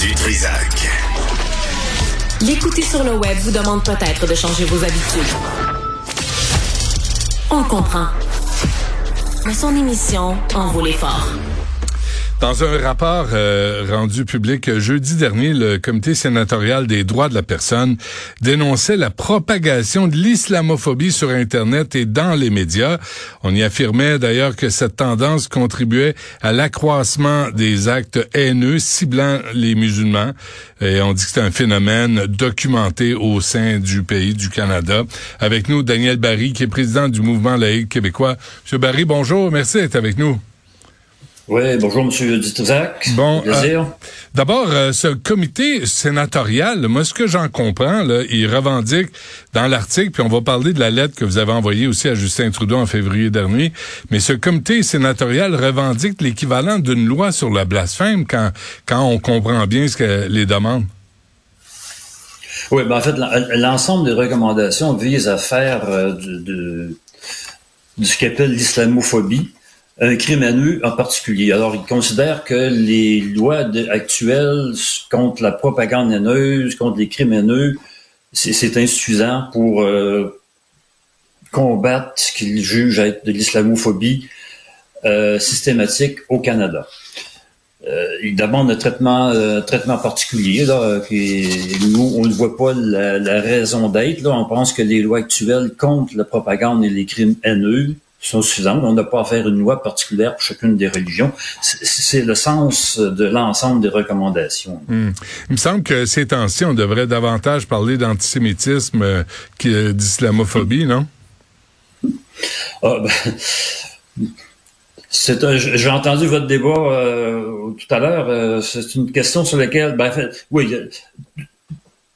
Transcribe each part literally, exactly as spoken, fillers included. Du Trizac. L'écouter sur le web vous demande peut-être de changer vos habitudes. On comprend. Mais son émission en vaut l'effort. Dans un rapport euh, rendu public jeudi dernier, le Comité sénatorial des droits de la personne dénonçait la propagation de l'islamophobie sur Internet et dans les médias. On y affirmait d'ailleurs que cette tendance contribuait à l'accroissement des actes haineux ciblant les musulmans. Et on dit que c'est un phénomène documenté au sein du pays, du Canada. Avec nous, Daniel Baril, qui est président du Mouvement laïque québécois. Monsieur Baril, bonjour, merci d'être avec nous. Oui, bonjour, M. Dutrizac. Bon, plaisir. Euh, d'abord, euh, ce comité sénatorial, moi, ce que j'en comprends, là, il revendique dans l'article, puis on va parler de la lettre que vous avez envoyée aussi à Justin Trudeau en février dernier, mais ce comité sénatorial revendique l'équivalent d'une loi sur la blasphème quand, quand on comprend bien ce que les demandes. Oui, ben en fait, l'ensemble des recommandations visent à faire euh, de, de, de ce qu'appelle l'islamophobie un crime haineux en particulier. Alors, il considère que les lois de, actuelles contre la propagande haineuse, contre les crimes haineux, c'est, c'est insuffisant pour euh, combattre ce qu'il juge être de l'islamophobie euh, systématique au Canada. Euh, il demande un traitement, euh, traitement particulier, là, qui, nous, on ne voit pas la, la raison d'être, là. On pense que les lois actuelles contre la propagande et les crimes haineux sont suffisantes. On n'a pas à faire une loi particulière pour chacune des religions. C'est, c'est le sens de l'ensemble des recommandations. Mmh. Il me semble que ces temps-ci, on devrait davantage parler d'antisémitisme euh, que d'islamophobie, non? Ah, ben, c'est un, j'ai entendu votre débat euh, tout à l'heure. Euh, c'est une question sur laquelle... Ben, oui,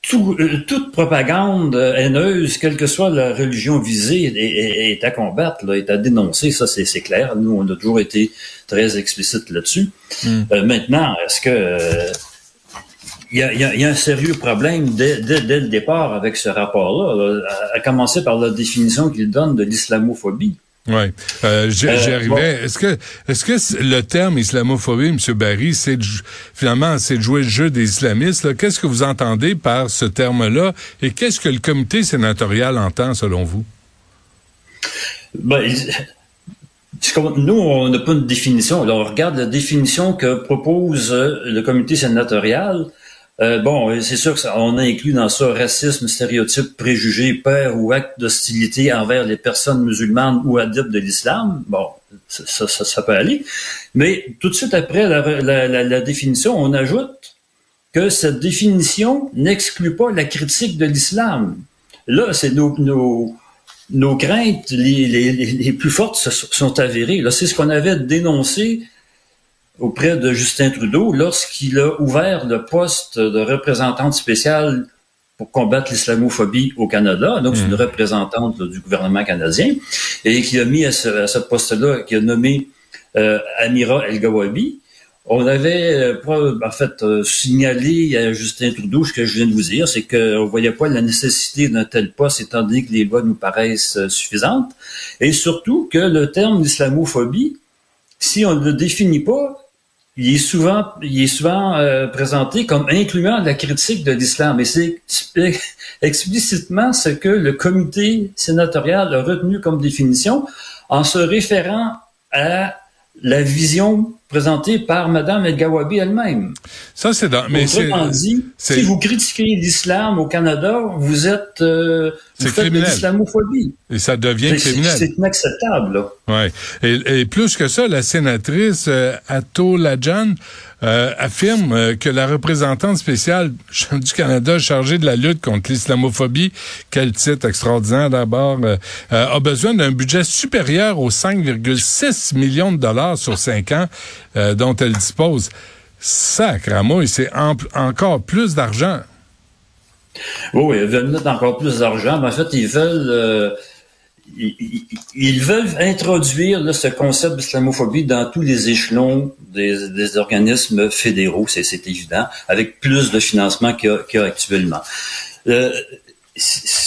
Tout, euh, toute propagande haineuse, quelle que soit la religion visée, est, est, est à combattre, là, est à dénoncer, ça c'est, c'est clair. Nous, on a toujours été très explicites là-dessus. Mm. Euh, maintenant, est-ce que il euh, y, y, y a un sérieux problème dès, dès, dès le départ avec ce rapport-là, là, à, à commencer par la définition qu'il donne de l'islamophie. Oui. Euh, j'y arrivais. Bon. Est-ce que est-ce que le terme islamophobie, M. Baril, c'est de, finalement c'est de jouer le jeu des islamistes, là? Qu'est-ce que vous entendez par ce terme-là et qu'est-ce que le comité sénatorial entend selon vous? Ben, nous, on n'a pas une définition. Alors, on regarde la définition que propose le comité sénatorial. Euh, bon, c'est sûr qu'on inclut dans ça racisme, stéréotypes, préjugés, peur ou acte d'hostilité envers les personnes musulmanes ou adeptes de l'islam. Bon, ça, ça, ça peut aller. Mais tout de suite après la, la, la, la définition, on ajoute que cette définition n'exclut pas la critique de l'islam. Là, c'est nos, nos, nos craintes les, les, les plus fortes sont avérées. Là, c'est ce qu'on avait dénoncé auprès de Justin Trudeau lorsqu'il a ouvert le poste de représentante spéciale pour combattre l'islamophobie au Canada. Donc, mmh. c'est une représentante là, du gouvernement canadien et qui a mis à ce, à ce poste-là, qui a nommé euh, Amira El-Gawabi. On avait euh, en fait euh, signalé à Justin Trudeau ce que je viens de vous dire, c'est qu'on ne voyait pas la nécessité d'un tel poste étant donné que les lois nous paraissent euh, suffisantes. Et surtout que le terme d'islamophobie, si on ne le définit pas, Il est souvent, il est souvent euh, présenté comme incluant la critique de l'islam. Et c'est explicitement ce que le comité sénatorial a retenu comme définition en se référant à la vision présentée par Mme El-Gawabi elle-même. Ça, c'est dans... Mais autrement c'est, dit, c'est... si vous critiquez l'islam au Canada, vous êtes... Euh, vous c'est faites criminel. De l'islamophobie. Et ça devient c'est, criminel. C'est, c'est inacceptable, là. Oui. Et, et plus que ça, la sénatrice euh, Ataullahjan euh, affirme euh, que la représentante spéciale du Canada chargée de la lutte contre l'islamophobie, quel titre extraordinaire d'abord, euh, euh, a besoin d'un budget supérieur aux cinq virgule six millions de dollars sur cinq ans. Euh, dont elle dispose. Sacramouille, c'est ampl- encore plus d'argent. Oui, ils veulent mettre encore plus d'argent, mais en fait, ils veulent euh, ils, ils veulent introduire là, ce concept d'islamophobie dans tous les échelons des, des organismes fédéraux, c'est, c'est évident, avec plus de financement qu'il y a, qu'il y a actuellement. Euh,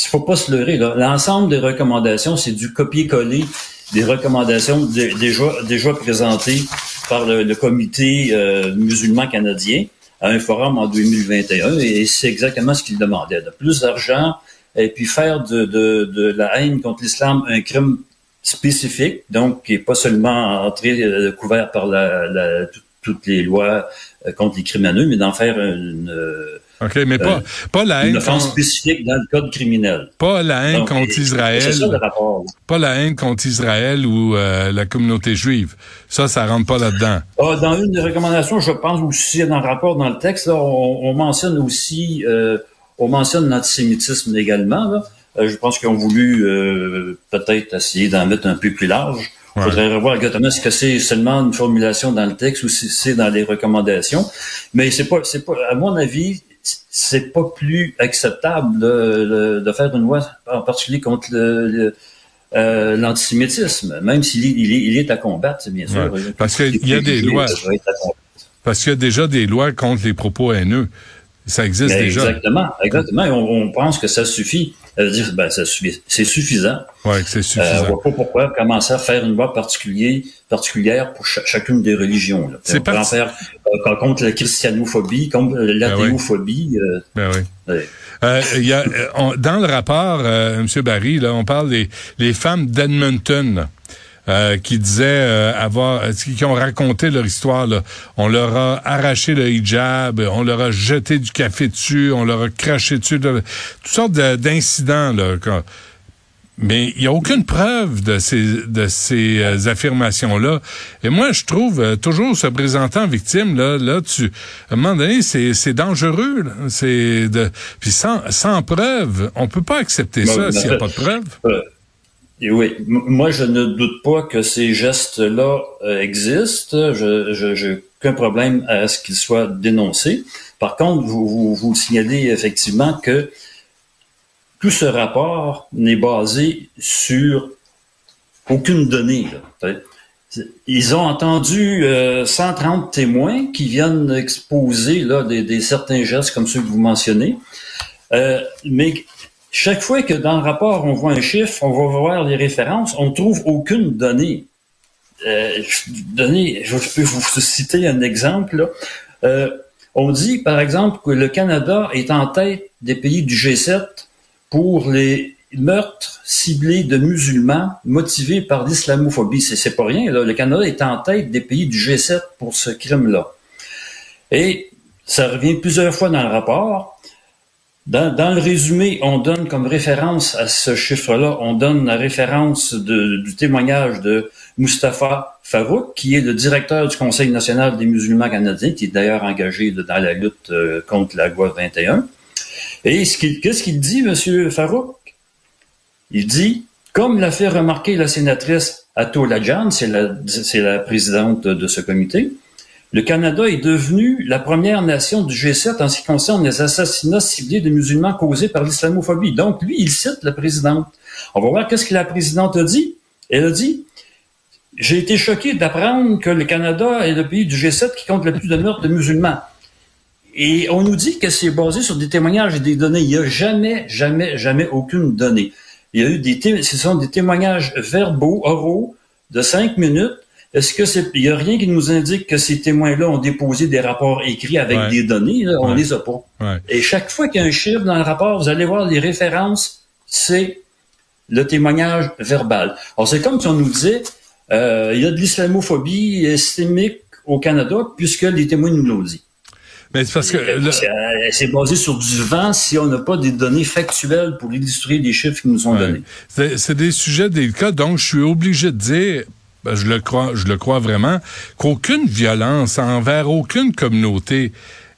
faut pas se leurrer, là. L'ensemble des recommandations, c'est du copier-coller des recommandations déjà, déjà présentées par le, le comité euh, musulman canadien à un forum en deux mille vingt et un, et c'est exactement ce qu'il demandait, de plus d'argent, et puis faire de, de, de la haine contre l'islam un crime spécifique, donc qui n'est pas seulement entré euh, couvert par la, la, tout, toutes les lois euh, contre les criminels, mais d'en faire une... Euh, OK, mais pas, euh, pas la haine... Une offense contre... spécifique dans le code criminel. Pas la haine donc, contre et, Israël. C'est ça le rapport. Pas la haine contre Israël ou euh, la communauté juive. Ça, ça rentre pas là-dedans. Ah, dans une des recommandations, je pense aussi dans le rapport, dans le texte, là, on, on mentionne aussi... Euh, on mentionne l'antisémitisme également. Là. Euh, je pense qu'ils ont voulu euh, peut-être essayer d'en mettre un peu plus large. Il ouais. faudrait revoir exactement ce que c'est seulement une formulation dans le texte ou si c'est dans les recommandations. Mais c'est pas, c'est pas, à mon avis, c'est pas plus acceptable de, de faire une loi en particulier contre le, le Euh, l'antisémitisme, même s'il est, il est, il est à combattre, bien sûr. Ouais. Parce qu'il y a des lois. Parce qu'il y a déjà des lois contre les propos haineux. Ça existe ben, déjà. Exactement, exactement. Et on, on pense que ça suffit. Dire, ben, ça suffit. C'est suffisant. Ouais, c'est suffisant. Euh, on ne voit pas pourquoi commencer à faire une loi particulière, particulière pour ch- chacune des religions. Là. C'est on peut en faire euh, contre la christianophobie, contre l'athéophobie. Ben oui. Euh, ben oui. Ouais. Euh, y a, on, dans le rapport, euh, M. Baril, là, on parle des les femmes d'Edmonton euh, qui disaient euh, avoir, qui ont raconté leur histoire. Là. On leur a arraché le hijab, on leur a jeté du café dessus, on leur a craché dessus, là, toutes sortes de, d'incidents. Là, quand, mais il n'y a aucune preuve de ces de ces euh, affirmations-là. Et moi, je trouve euh, toujours se présentant victime, là, là, tu, à un moment donné, c'est c'est dangereux. Là. C'est de, puis sans sans preuve, on peut pas accepter ben, ça ben, s'il n'y a ben, pas de preuve. Euh, et oui, M- moi, je ne doute pas que ces gestes-là euh, existent. Je je j'ai aucun problème à ce qu'ils soient dénoncés. Par contre, vous vous, vous signalez effectivement que tout ce rapport n'est basé sur aucune donnée. Là. Ils ont entendu euh, cent trente témoins qui viennent exposer là, des, des certains gestes comme ceux que vous mentionnez. Euh, mais chaque fois que dans le rapport, on voit un chiffre, on va voir les références, on ne trouve aucune donnée. Euh, je, donnée je peux vous citer un exemple. Là. Euh, on dit, par exemple, que le Canada est en tête des pays du G sept pour les meurtres ciblés de musulmans motivés par l'islamophobie. C'est, c'est pas rien, là. Le Canada est en tête des pays du G sept pour ce crime-là. Et ça revient plusieurs fois dans le rapport. Dans, dans le résumé, on donne comme référence à ce chiffre-là, on donne la référence de, du témoignage de Mustafa Farouk, qui est le directeur du Conseil national des musulmans canadiens, qui est d'ailleurs engagé dans la lutte contre la loi vingt et un. Et ce qu'il, qu'est-ce qu'il dit, M. Farouk? Il dit, comme l'a fait remarquer la sénatrice Ataullahjan, c'est la, c'est la présidente de ce comité, le Canada est devenu la première nation du G sept en ce qui concerne les assassinats ciblés de musulmans causés par l'islamophobie. Donc, lui, il cite la présidente. On va voir qu'est-ce que la présidente a dit. Elle a dit, j'ai été choqué d'apprendre que le Canada est le pays du G sept qui compte le plus de meurtres de musulmans. Et on nous dit que c'est basé sur des témoignages et des données. Il n'y a jamais, jamais, jamais aucune donnée. Il y a eu des, té- ce sont des témoignages verbaux, oraux, de cinq minutes. Est-ce que c'est, il n'y a rien qui nous indique que ces témoins-là ont déposé des rapports écrits avec ouais. des données. Là, on ouais. les a pas. Ouais. Et chaque fois qu'il y a un chiffre dans le rapport, vous allez voir les références, c'est le témoignage verbal. Alors, c'est comme si on nous disait, euh, il y a de l'islamophobie systémique au Canada puisque les témoins nous l'ont dit. Mais c'est parce que le... c'est basé sur du vent si on n'a pas des données factuelles pour illustrer les chiffres qui nous sont ouais. donnés. C'est, c'est des sujets délicats, donc je suis obligé de dire, ben je le crois, je le crois vraiment, qu'aucune violence envers aucune communauté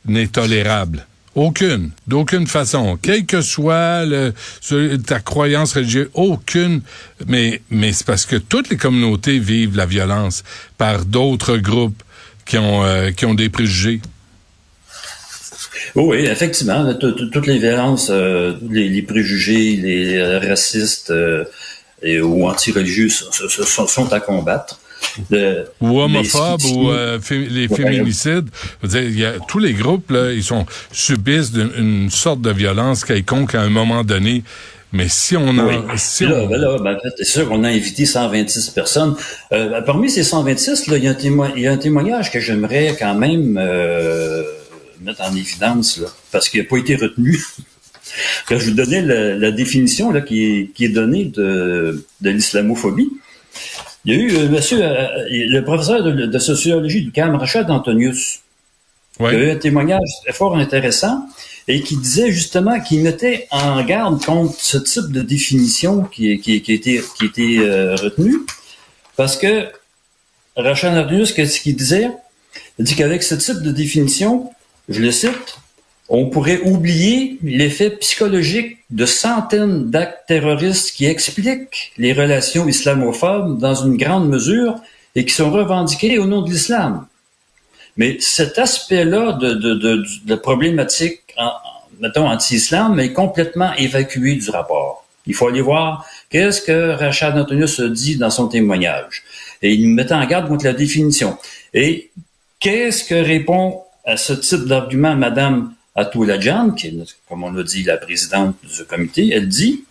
n'est tolérable. Aucune, d'aucune façon, quelle que soit le, ta croyance religieuse, aucune, mais mais c'est parce que toutes les communautés vivent la violence par d'autres groupes qui ont euh, qui ont des préjugés. Oui, effectivement, toutes les violences, euh, les, les préjugés, les racistes euh, et, ou anti-religieux sont, sont, sont à combattre. Le, ou homophobes les... ou euh, fé- les ouais, féminicides. Je veux dire, il y a, tous les groupes, là, ils sont, subissent d'une, une sorte de violence quelconque à un moment donné. Mais si on a... Oui. Si là, on... Ben là, ben, c'est sûr qu'on a invité cent vingt-six personnes. Euh, parmi ces cent vingt-six, là, il y a un témo- il y a un témoignage que j'aimerais quand même... Euh, mettre en évidence, là, parce qu'il n'a pas été retenu. Quand je vous donnais la, la définition là, qui, est, qui est donnée de, de l'islamophobie, il y a eu euh, monsieur, euh, le professeur de, de sociologie du C A M, Rachad Antonius, oui, qui a eu un témoignage fort intéressant et qui disait justement qu'il mettait en garde contre ce type de définition qui, qui, qui était, qui était euh, retenue, parce que Rachad Antonius, qu'est-ce qu'il disait? Il dit qu'avec ce type de définition, je le cite, on pourrait oublier l'effet psychologique de centaines d'actes terroristes qui expliquent les relations islamophobes dans une grande mesure et qui sont revendiqués au nom de l'islam. Mais cet aspect-là de, de, de, de la problématique, en, mettons, anti-islam, est complètement évacué du rapport. Il faut aller voir qu'est-ce que Rachad Antonius dit dans son témoignage. Et il nous met en garde contre la définition. Et qu'est-ce que répond à ce type d'argument Madame Ataullahjan, qui est, comme on l'a dit, la présidente du comité? Elle dit,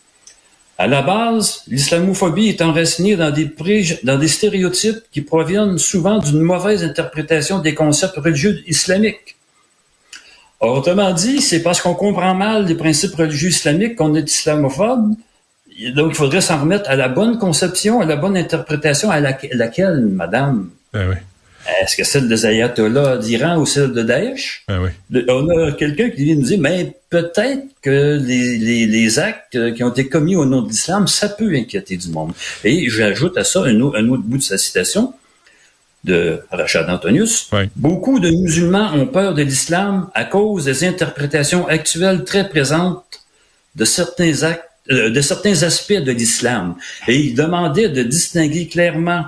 à la base, l'islamophobie est enracinée dans des, pré- dans des stéréotypes qui proviennent souvent d'une mauvaise interprétation des concepts religieux islamiques. Alors, autrement dit, c'est parce qu'on comprend mal les principes religieux islamiques qu'on est islamophobe. Donc, il faudrait s'en remettre à la bonne conception, à la bonne interprétation, à laquelle, laquelle madame? Ben oui. Est-ce que celle des ayatollahs d'Iran ou celle de Daesh? Ben oui. Le, on a quelqu'un qui vient nous dire, mais peut-être que les, les, les actes qui ont été commis au nom de l'islam, ça peut inquiéter du monde. Et j'ajoute à ça un, un autre bout de sa citation de Rachad Antonius. Oui. Beaucoup de musulmans ont peur de l'islam à cause des interprétations actuelles très présentes de certains actes, euh, de certains aspects de l'islam. Et il demandait de distinguer clairement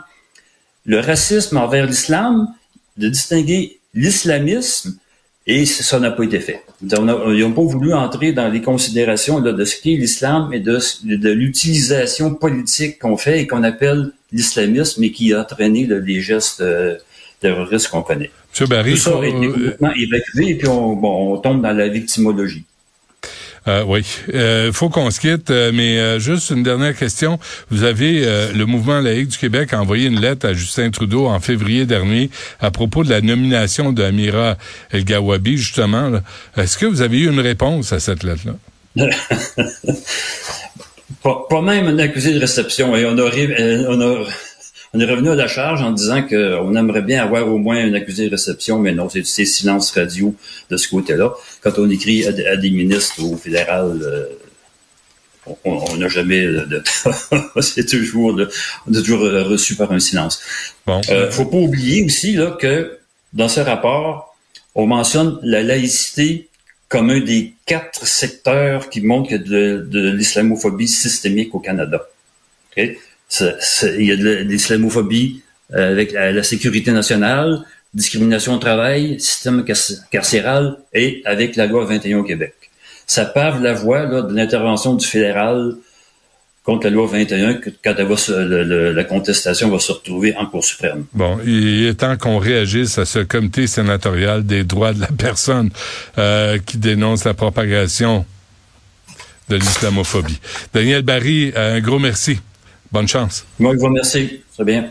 le racisme envers l'islam, de distinguer l'islamisme, et ça n'a pas été fait. Ils n'ont pas voulu entrer dans les considérations là, de ce qu'est l'islam et de, de l'utilisation politique qu'on fait et qu'on appelle l'islamisme et qui a entraîné là, les gestes euh, terroristes qu'on connaît. M. Baril, tout ça a été complètement évacué et puis on, bon, on tombe dans la victimologie. Euh, oui, euh, faut qu'on se quitte, euh, mais euh, juste une dernière question. Vous avez, euh, le Mouvement laïque du Québec a envoyé une lettre à Justin Trudeau en février dernier à propos de la nomination de Amira El-Gawabi, justement. Là. Est-ce que vous avez eu une réponse à cette lettre-là? pas, pas même un accusé de réception. Et on a, on a, on est revenu à la charge en disant qu'on aimerait bien avoir au moins un accusé de réception, mais non, c'est, c'est silence radio de ce côté-là. Quand on écrit à, à des ministres au fédéral, euh, on n'a jamais de c'est toujours là, on est toujours reçu par un silence. Bon. Euh, faut pas oublier aussi là que dans ce rapport, on mentionne la laïcité comme un des quatre secteurs qui montrent qu'il y a de, de l'islamophobie systémique au Canada. Okay? C'est, c'est, il y a de l'islamophobie avec la, la sécurité nationale, discrimination au travail, système carcéral et avec la loi vingt et un au Québec. Ça pave la voie là, de l'intervention du fédéral contre la loi vingt et un quand elle va se, le, le, la contestation va se retrouver en Cour suprême. Bon, il est temps qu'on réagisse à ce comité sénatorial des droits de la personne euh, qui dénonce la propagation de l'islamophobie. Daniel Baril, un gros merci. Bonne chance. Moi, je vous remercie. Très bien.